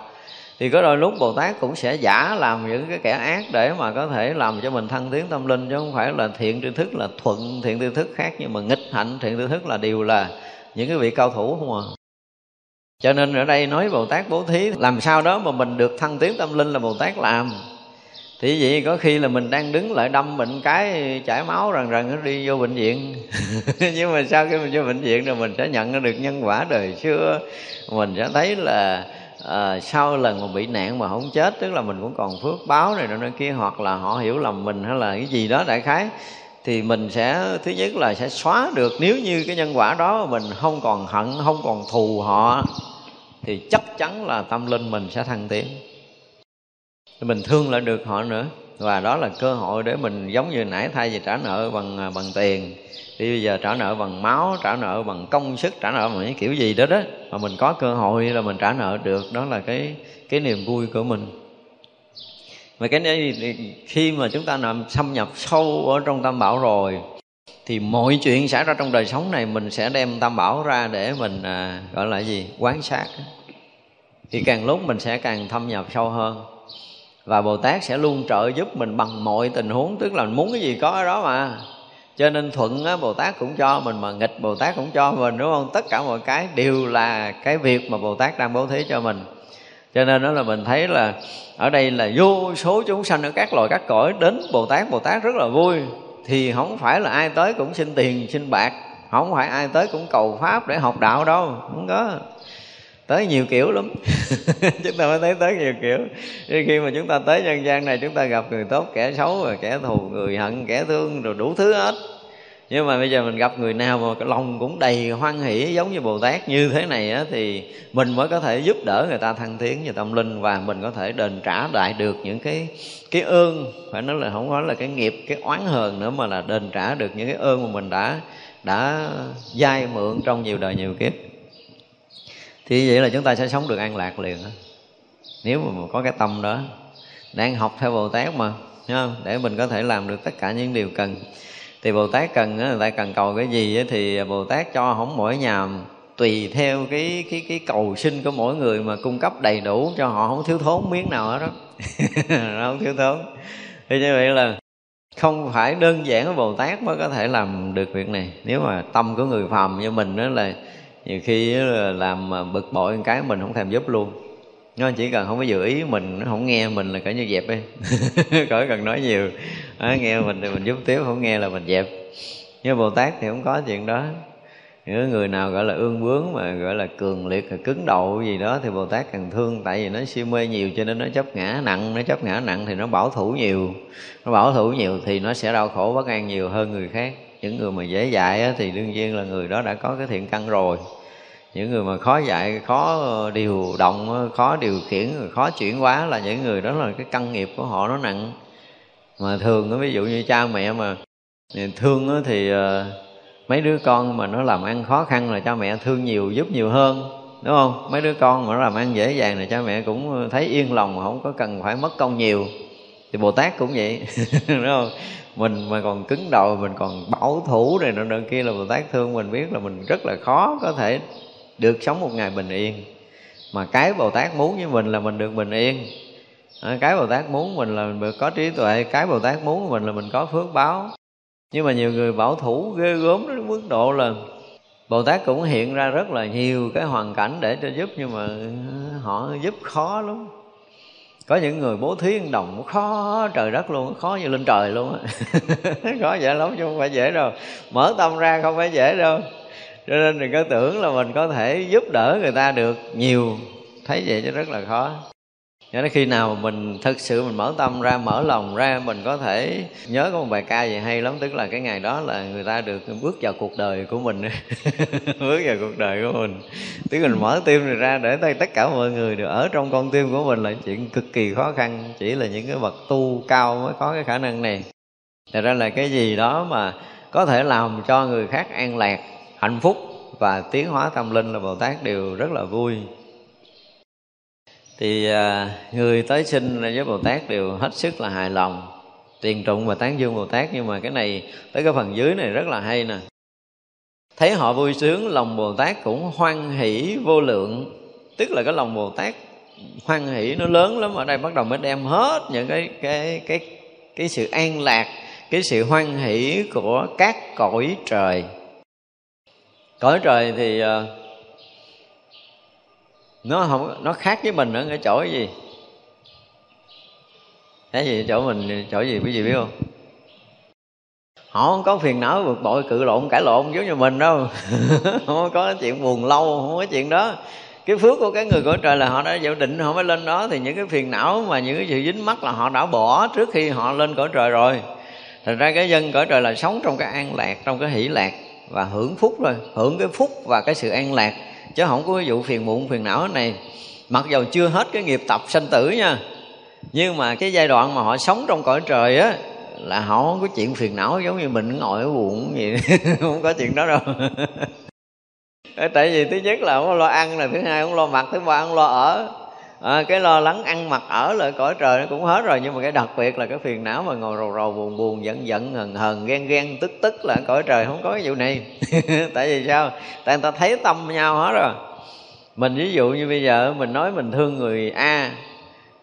Thì có đôi lúc Bồ Tát cũng sẽ giả làm những cái kẻ ác để mà có thể làm cho mình thăng tiến tâm linh, chứ không phải là thiện tri thức là thuận thiện tri thức khác, nhưng mà nghịch hạnh thiện tri thức là đều là những cái vị cao thủ không à. Cho nên ở đây nói Bồ Tát bố thí làm sao đó mà mình được thăng tiến tâm linh là Bồ Tát làm. Thì vậy có khi là mình đang đứng lại đâm bệnh cái chảy máu rần rần đi vô bệnh viện nhưng mà sau khi mình vô bệnh viện rồi mình sẽ nhận được nhân quả đời xưa. Mình sẽ thấy là sau lần mà bị nạn mà không chết, tức là mình cũng còn phước báo này nọ kia, hoặc là họ hiểu lầm mình hay là cái gì đó đại khái. Thì mình sẽ thứ nhất là sẽ xóa được, nếu như cái nhân quả đó mình không còn hận, không còn thù họ, thì chắc chắn là tâm linh mình sẽ thăng tiến, mình thương lại được họ nữa. Và đó là cơ hội để mình giống như nãy, thay vì trả nợ bằng tiền thì bây giờ trả nợ bằng máu, trả nợ bằng công sức, trả nợ bằng những kiểu gì đó đó, mà mình có cơ hội là mình trả nợ được. Đó là cái niềm vui của mình. Và cái này khi mà chúng ta làm xâm nhập sâu ở trong Tam Bảo rồi thì mọi chuyện xảy ra trong đời sống này mình sẽ đem Tam Bảo ra để mình gọi là gì? Quán sát. Thì càng lúc mình sẽ càng thâm nhập sâu hơn. Và Bồ Tát sẽ luôn trợ giúp mình bằng mọi tình huống. Tức là muốn cái gì có ở đó mà. Cho nên thuận á, Bồ Tát cũng cho mình, mà nghịch Bồ Tát cũng cho mình, đúng không? Tất cả mọi cái đều là cái việc mà Bồ Tát đang bố thí cho mình. Cho nên đó là mình thấy là ở đây là vô số chúng sanh ở các loài các cõi đến Bồ Tát rất là vui. Thì không phải là ai tới cũng xin tiền, xin bạc, không phải ai tới cũng cầu pháp để học đạo đâu, không có. Tới nhiều kiểu lắm chúng ta mới thấy tới nhiều kiểu. Khi mà chúng ta tới nhân gian này, chúng ta gặp người tốt, kẻ xấu, kẻ thù, người hận, kẻ thương, rồi đủ thứ hết. Nhưng mà bây giờ mình gặp người nào mà lòng cũng đầy hoan hỷ giống như Bồ Tát như thế này á, thì mình mới có thể giúp đỡ người ta thăng tiến về tâm linh, và mình có thể đền trả lại được những cái ơn, phải nói là không nói là cái nghiệp, cái oán hờn nữa, mà là đền trả được những cái ơn mà mình đã vay mượn trong nhiều đời nhiều kiếp. Thì vậy là chúng ta sẽ sống được an lạc liền đó. Nếu mà có cái tâm đó, đang học theo Bồ Tát mà, đúng không? Để mình có thể làm được tất cả những điều cần. Thì Bồ Tát cần, người ta cần cầu cái gì thì Bồ Tát cho, không mỗi nhà tùy theo cái cầu sinh của mỗi người mà cung cấp đầy đủ cho họ, không thiếu thốn miếng nào hết đó. Không thiếu thốn. Thì như vậy là không phải đơn giản với Bồ Tát mới có thể làm được việc này. Nếu mà tâm của người phàm như mình đó là nhiều khi là làm bực bội một cái mình không thèm giúp luôn. Nó chỉ cần không có dự ý mình, nó không nghe mình là cỡ như dẹp đi. Khỏi cần nói nhiều đó, nghe mình thì mình giúp tiếp, không nghe là mình dẹp. Nhưng Bồ Tát thì không có chuyện đó. Nếu người nào gọi là ương bướng mà gọi là cường liệt, là cứng đầu gì đó thì Bồ Tát càng thương. Tại vì nó si mê nhiều cho nên nó chấp ngã nặng. Nó chấp ngã nặng thì nó bảo thủ nhiều. Nó bảo thủ nhiều thì nó sẽ đau khổ bất an nhiều hơn người khác. Những người mà dễ dạy thì đương nhiên là người đó đã có cái thiện căn rồi. Những người mà khó dạy, khó điều động, khó điều khiển, khó chuyển hóa là những người đó là cái căn nghiệp của họ nó nặng. Mà thường ví dụ như cha mẹ mà thương thì mấy đứa con mà nó làm ăn khó khăn là cha mẹ thương nhiều, giúp nhiều hơn, đúng không? Mấy đứa con mà nó làm ăn dễ dàng là cha mẹ cũng thấy yên lòng, không có cần phải mất công nhiều. Thì Bồ Tát cũng vậy. Đúng không? Mình mà còn cứng đầu, mình còn bảo thủ này nọ kia là Bồ Tát thương mình biết là mình rất là khó có thể được sống một ngày bình yên. Mà cái Bồ Tát muốn với mình là mình được bình yên. Cái Bồ Tát muốn mình là mình có trí tuệ. Cái Bồ Tát muốn mình là mình có phước báo. Nhưng mà nhiều người bảo thủ ghê gớm đến mức độ là Bồ Tát cũng hiện ra rất là nhiều cái hoàn cảnh để cho giúp, nhưng mà họ giúp khó lắm. Có những người bố thí ăn đồng khó trời đất luôn, khó như lên trời luôn á. Khó dễ lắm chứ không phải dễ đâu. Mở tâm ra không phải dễ đâu. Cho nên đừng có tưởng là mình có thể giúp đỡ người ta được nhiều. Thấy vậy chứ rất là khó. Cho nên khi nào mình thực sự mình mở tâm ra, mở lòng ra, mình có thể nhớ có một bài ca gì hay lắm. Tức là cái ngày đó là người ta được bước vào cuộc đời của mình. Bước vào cuộc đời của mình. Tức mình mở tim này ra để tất cả mọi người đều ở trong con tim của mình là chuyện cực kỳ khó khăn. Chỉ là những cái bậc tu cao mới có cái khả năng này. Thật ra là cái gì đó mà có thể làm cho người khác an lạc, hạnh phúc và tiến hóa tâm linh là Bồ Tát đều rất là vui. Thì người tới sinh với Bồ Tát đều hết sức là hài lòng, tiền trụng và tán dương Bồ Tát. Nhưng mà cái này tới cái phần dưới này rất là hay nè. Thấy họ vui sướng, lòng Bồ Tát cũng hoan hỷ vô lượng. Tức là cái lòng Bồ Tát hoan hỷ nó lớn lắm. Ở đây bắt đầu mới đem hết những cái sự an lạc, cái sự hoan hỷ của các cõi trời. Cõi trời thì nó khác với mình ở cái chỗ gì? Cái gì chỗ mình, chỗ gì quý vị biết không? Họ không có phiền não bực bội cự lộn cãi lộn giống như mình đâu. Không có chuyện buồn lâu, không có chuyện đó. Cái phước của cái người cõi trời là họ đã dự định họ mới lên đó. Thì những cái phiền não mà những cái sự dính mắc là họ đã bỏ trước khi họ lên cõi trời rồi. Thành ra cái dân cõi trời là sống trong cái an lạc, trong cái hỷ lạc và hưởng phúc rồi, hưởng cái phúc và cái sự an lạc, chứ không có cái vụ phiền muộn phiền não này. Mặc dầu chưa hết cái nghiệp tập sanh tử nha, nhưng mà cái giai đoạn mà họ sống trong cõi trời á là họ không có chuyện phiền não giống như mình ngồi ở buồn gì. Không có chuyện đó đâu. Tại vì thứ nhất là không lo ăn, là thứ hai không lo mặc, thứ ba không lo ở. Cái lo lắng ăn mặc ở là cõi trời nó cũng hết rồi. Nhưng mà cái đặc biệt là cái phiền não mà ngồi rầu rầu buồn buồn, giận giận hờn hờn, ghen ghen tức tức là cõi trời không có cái vụ này. Tại vì sao? Tại người ta thấy tâm nhau hết rồi. Mình ví dụ như bây giờ mình nói mình thương người A,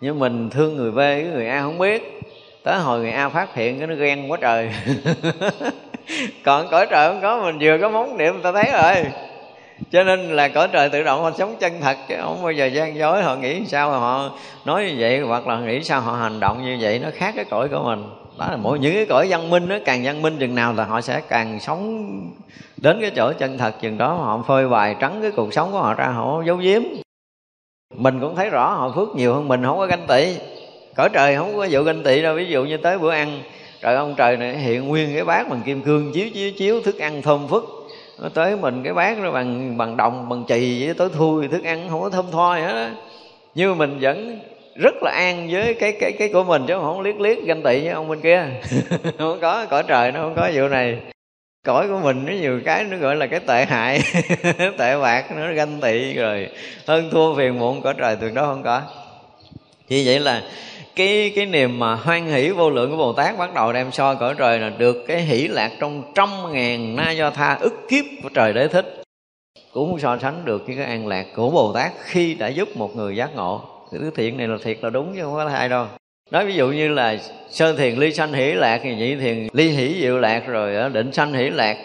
nhưng mình thương người B, cái người A không biết. Tới hồi người A phát hiện cái nó ghen quá trời. Còn cõi trời không có, mình vừa có móng niệm người ta thấy rồi. Cho nên là cõi trời tự động họ sống chân thật, chứ không bao giờ gian dối. Họ nghĩ sao họ nói như vậy, hoặc là nghĩ sao họ hành động như vậy. Nó khác cái cõi của mình. Đó là mỗi những cái cõi văn minh, nó càng văn minh chừng nào là họ sẽ càng sống đến cái chỗ chân thật chừng đó. Họ phơi bày trắng cái cuộc sống của họ ra, họ giấu giếm. Mình cũng thấy rõ họ phước nhiều hơn mình, không có ganh tị. Cõi trời không có vụ ganh tị đâu. Ví dụ như tới bữa ăn Rồi ông trời này hiện nguyên cái bát bằng kim cương, chiếu thức ăn thơm phức. Nó tới mình cái bát nó bằng đồng, bằng chì với tối thui, thức ăn không có thơm thoi hết đó. Nhưng mà mình vẫn rất là an với cái của mình, chứ không liếc ganh tị với ông bên kia. Không có, cõi trời nó không có vụ này. Cõi của mình nó nhiều cái nó gọi là cái tệ hại, tệ bạc, nó ganh tị rồi hơn thua phiền muộn, cõi trời tuyệt đối không có. Vì vậy là cái niềm mà hoan hỷ vô lượng của Bồ Tát bắt đầu đem soi cõi trời là được cái hỷ lạc trong trăm ngàn na do tha ức kiếp của trời Đế Thích, cũng không so sánh được với cái an lạc của Bồ Tát khi đã giúp một người giác ngộ. Cái thứ thiện này là thiệt là đúng chứ không có sai đâu. Nói ví dụ như là sơn thiền ly sanh hỷ lạc, nhị thiền ly hỷ diệu lạc, rồi định sanh hỷ lạc.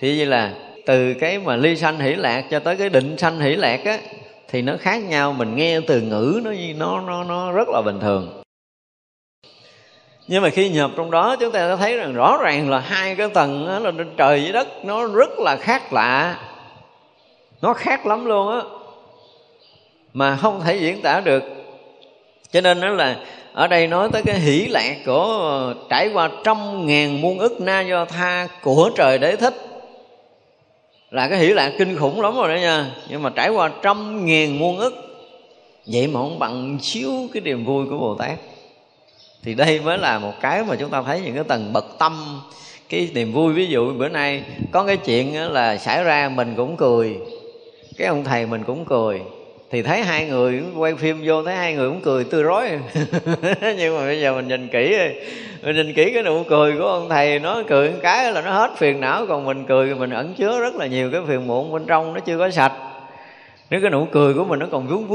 Thì như là từ cái mà ly sanh hỷ lạc cho tới cái định sanh hỷ lạc á, thì nó khác nhau. Mình nghe từ ngữ nó rất là bình thường, nhưng mà khi nhập trong đó chúng ta thấy rằng rõ ràng là hai cái tầng đó, là trời với đất, nó rất là khác lạ, nó khác lắm luôn á, mà không thể diễn tả được. Cho nên đó là ở đây nói tới cái hỷ lạc của trải qua trăm ngàn muôn ức na do tha của trời Đế Thích, là cái hỷ lạc kinh khủng lắm rồi đó nha. Nhưng mà trải qua trăm ngàn muôn ức, vậy mà không bằng xíu cái niềm vui của Bồ Tát. Thì đây mới là một cái mà chúng ta thấy những cái tầng bậc tâm, cái niềm vui. Ví dụ bữa nay có cái chuyện là xảy ra, mình cũng cười, cái ông thầy mình cũng cười, thì thấy hai người quay phim vô, thấy hai người cũng cười tươi rói. Nhưng mà bây giờ mình nhìn kỹ, cái nụ cười của ông thầy, nó cười một cái là nó hết phiền não. Còn mình cười, mình ẩn chứa rất là nhiều cái phiền muộn bên trong, nó chưa có sạch. Nếu cái nụ cười của mình nó còn vướng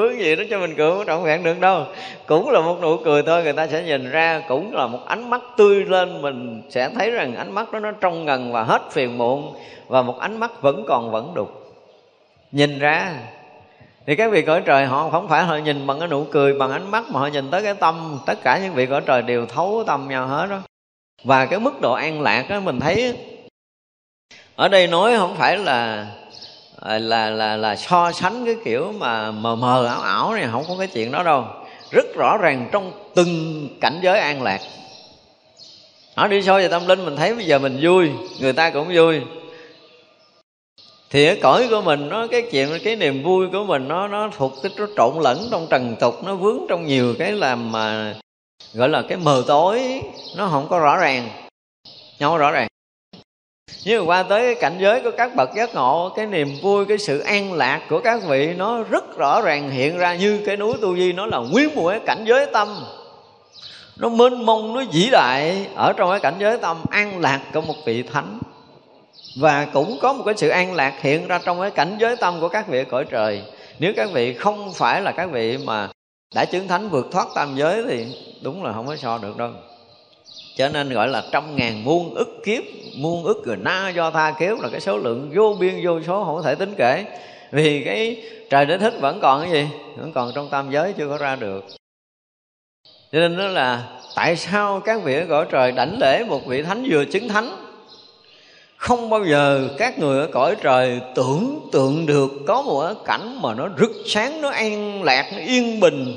vướng gì đó cho mình cười, nó trọn vẹn được đâu. Cũng là một nụ cười thôi, người ta sẽ nhìn ra cũng là một ánh mắt tươi lên. Mình sẽ thấy rằng ánh mắt đó nó trong ngần và hết phiền muộn, và một ánh mắt vẫn còn vẫn đục. Nhìn ra thì các vị cõi trời họ không phải họ nhìn bằng cái nụ cười, bằng ánh mắt, mà họ nhìn tới cái tâm. Tất cả những vị cõi trời đều thấu tâm nhau hết đó. Và cái mức độ an lạc đó mình thấy ở đây nói không phải là so sánh cái kiểu mà mờ ảo này, không có cái chuyện đó đâu. Rất rõ ràng trong từng cảnh giới an lạc. Họ đi sâu về tâm linh, mình thấy bây giờ mình vui, người ta cũng vui. Thì cái cõi của mình nó, cái chuyện, cái niềm vui của mình nó thuộc cái, nó trộn lẫn trong trần tục, nó vướng trong nhiều cái làm mà gọi là cái mờ tối, nó không có rõ ràng, Nhưng mà qua tới cái cảnh giới của các bậc giác ngộ, cái niềm vui, cái sự an lạc của các vị nó rất rõ ràng hiện ra như cái núi Tu Di. Nó là nguyên một cái cảnh giới tâm, nó mênh mông, nó vĩ đại. Ở trong cái cảnh giới tâm an lạc của một vị thánh, và cũng có một cái sự an lạc hiện ra trong cái cảnh giới tâm của các vị cõi trời. Nếu các vị không phải là các vị mà đã chứng thánh vượt thoát tam giới thì đúng là không có so được đâu. Cho nên gọi là trăm ngàn muôn ức kiếp, muôn ức rồi na do tha kiếp, là cái số lượng vô biên vô số không thể tính kể. Vì cái trời Đế Thích vẫn còn cái gì? Vẫn còn trong tam giới, chưa có ra được. Cho nên đó là tại sao các vị cõi trời đảnh lễ một vị thánh vừa chứng thánh. Không bao giờ các người ở cõi trời tưởng tượng được có một cái cảnh mà nó rực sáng, nó an lạc, nó yên bình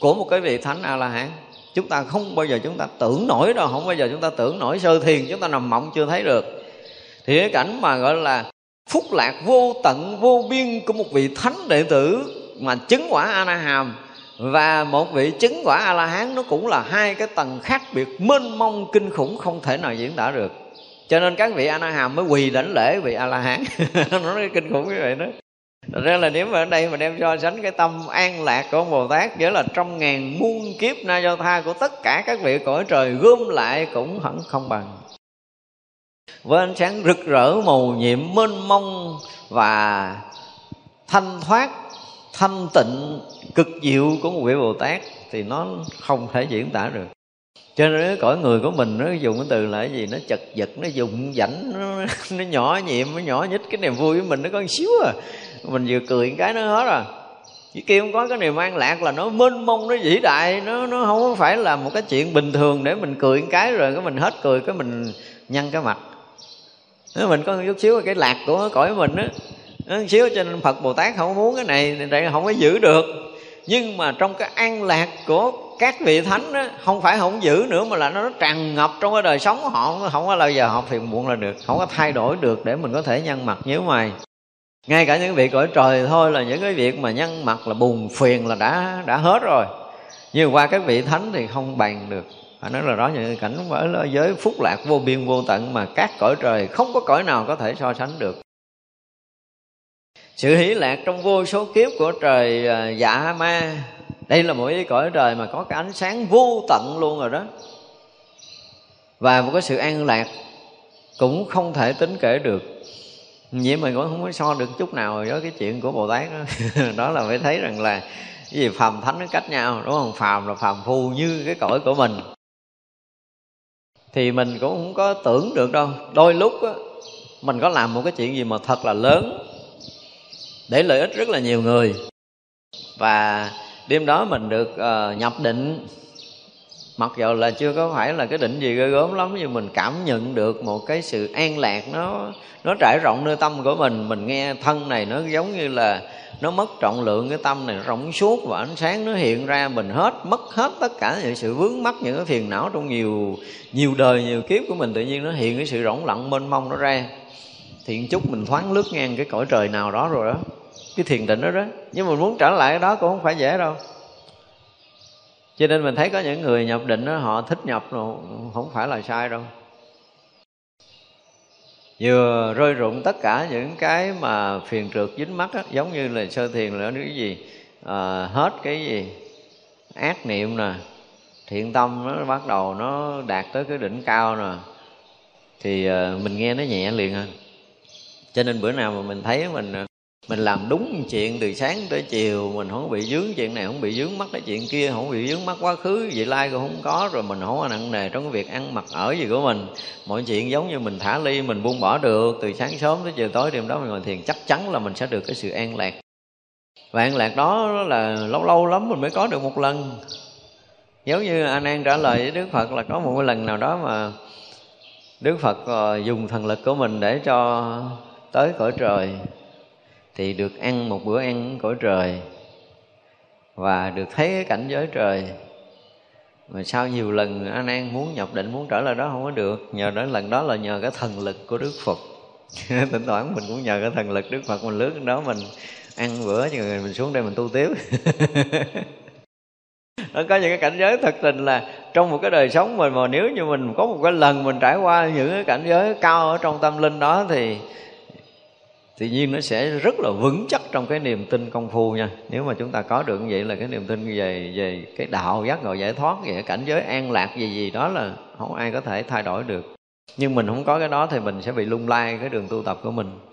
của một cái vị thánh A-la-hán. Chúng ta không bao giờ chúng ta tưởng nổi đâu, không bao giờ chúng ta tưởng nổi. Sơ thiền chúng ta nằm mộng chưa thấy được. Thì cái cảnh mà gọi là phúc lạc vô tận vô biên của một vị thánh đệ tử mà chứng quả A-na-hàm và một vị chứng quả A-la-hán, nó cũng là hai cái tầng khác biệt mênh mông kinh khủng, không thể nào diễn tả được. Cho nên các vị A-na-hàm mới quỳ đảnh lễ vị A-la-hán. Nó nói kinh khủng như vậy đó. Thật ra là nếu mà ở đây mà đem so sánh cái tâm an lạc của ông Bồ Tát với là trong ngàn muôn kiếp na do tha của tất cả các vị cõi trời gom lại cũng hẳn không bằng. Với ánh sáng rực rỡ màu nhiệm mênh mông và thanh thoát, thanh tịnh, cực diệu của một vị Bồ Tát thì nó không thể diễn tả được. Cho nên cái cõi người của mình nó dùng cái từ là cái gì, nó chật vật, nó dùng dảnh, nó nhỏ nhiệm, nó nhỏ nhít. Cái niềm vui của mình nó có một xíu à, mình vừa cười một cái nó hết rồi. Chứ kia không có cái niềm an lạc là nó mênh mông, nó vĩ đại, nó không phải là một cái chuyện bình thường để mình cười một cái rồi cái mình hết cười, cái mình nhăn cái mặt. Nếu mình có một chút xíu cái lạc của cái cõi mình á, nó một xíu, cho nên Phật Bồ Tát không muốn cái này, không có giữ được. Nhưng mà trong cái an lạc của các vị thánh đó, không phải không giữ nữa mà là nó tràn ngập trong cái đời sống họ. Không có bao giờ họ phiền muộn là được, không có thay đổi được để mình có thể nhăn mặt nhíu mày. Ngay cả những việc cõi trời thôi là những cái việc mà nhăn mặt là buồn phiền là đã hết rồi. Nhưng qua các vị thánh thì không bàn được. Phải nói là đó những cảnh ở giới phúc lạc vô biên vô tận mà các cõi trời không có cõi nào có thể so sánh được. Sự hỷ lạc trong vô số kiếp của trời dạ ma, đây là một cái cõi trời mà có cái ánh sáng vô tận luôn rồi đó. Và một cái sự an lạc cũng không thể tính kể được. Vậy mà cũng không có so được chút nào với cái chuyện của Bồ Tát đó. Đó là phải thấy rằng là cái gì phàm thánh nó cách nhau, đúng không? Phàm là phàm phu như cái cõi của mình thì mình cũng không có tưởng được đâu. Đôi lúc đó, mình có làm một cái chuyện gì mà thật là lớn để lợi ích rất là nhiều người, và đêm đó mình được nhập định. Mặc dù là chưa có phải là cái định gì ghê gớm lắm, nhưng mình cảm nhận được một cái sự an lạc nó trải rộng nơi tâm của mình. Mình nghe thân này nó giống như là nó mất trọng lượng, cái tâm này nó rỗng suốt và ánh sáng nó hiện ra, mình mất hết tất cả những sự vướng mắc, những cái phiền não trong nhiều đời nhiều kiếp của mình. Tự nhiên nó hiện cái sự rỗng lặng mênh mông nó ra, thì một chút mình thoáng lướt ngang cái cõi trời nào đó rồi đó, cái thiền định đó đó. Nhưng mà muốn trở lại đó cũng không phải dễ đâu. Cho nên mình thấy có những người nhập định đó, họ thích nhập rồi, không phải là sai đâu. Vừa rơi rụng tất cả những cái mà phiền trượt dính mắc á, giống như là sơ thiền là cái gì hết cái gì ác niệm nè, thiện tâm nó bắt đầu nó đạt tới cái đỉnh cao nè, thì mình nghe nó nhẹ liền à. Cho nên bữa nào mà mình thấy mình làm đúng chuyện từ sáng tới chiều, mình không bị vướng chuyện này, không bị vướng mắc cái chuyện kia, không bị vướng mắc quá khứ vị lai cũng không có, rồi mình không có nặng nề trong cái việc ăn mặc ở gì của mình. Mọi chuyện giống như mình thả ly, mình buông bỏ được từ sáng sớm tới chiều tối. Đêm đó mình ngồi thiền chắc chắn là mình sẽ được cái sự an lạc. Và an lạc đó là lâu lâu lắm mình mới có được một lần. Giống như A Nan trả lời với Đức Phật là có một cái lần nào đó mà Đức Phật dùng thần lực của mình để cho tới cõi trời, thì được ăn một bữa ăn cõi trời và được thấy cái cảnh giới trời. Mà sau nhiều lần A Nan muốn nhập định, muốn trở lại đó không có được. Nhờ đến lần đó là nhờ cái thần lực của Đức Phật. Thỉnh thoảng mình cũng nhờ cái thần lực Đức Phật, mình lướt đó mình ăn bữa, nhưng mình xuống đây mình tu tiếp. Nó có những cái cảnh giới thật tình là trong một cái đời sống mình, mà nếu như mình có một cái lần mình trải qua những cái cảnh giới cao ở trong tâm linh đó, thì tự nhiên nó sẽ rất là vững chắc trong cái niềm tin công phu nha. Nếu mà chúng ta có được như vậy là cái niềm tin về cái đạo giác ngộ giải thoát, về cảnh giới an lạc gì đó là không ai có thể thay đổi được. Nhưng mình không có cái đó thì mình sẽ bị lung lay cái đường tu tập của mình.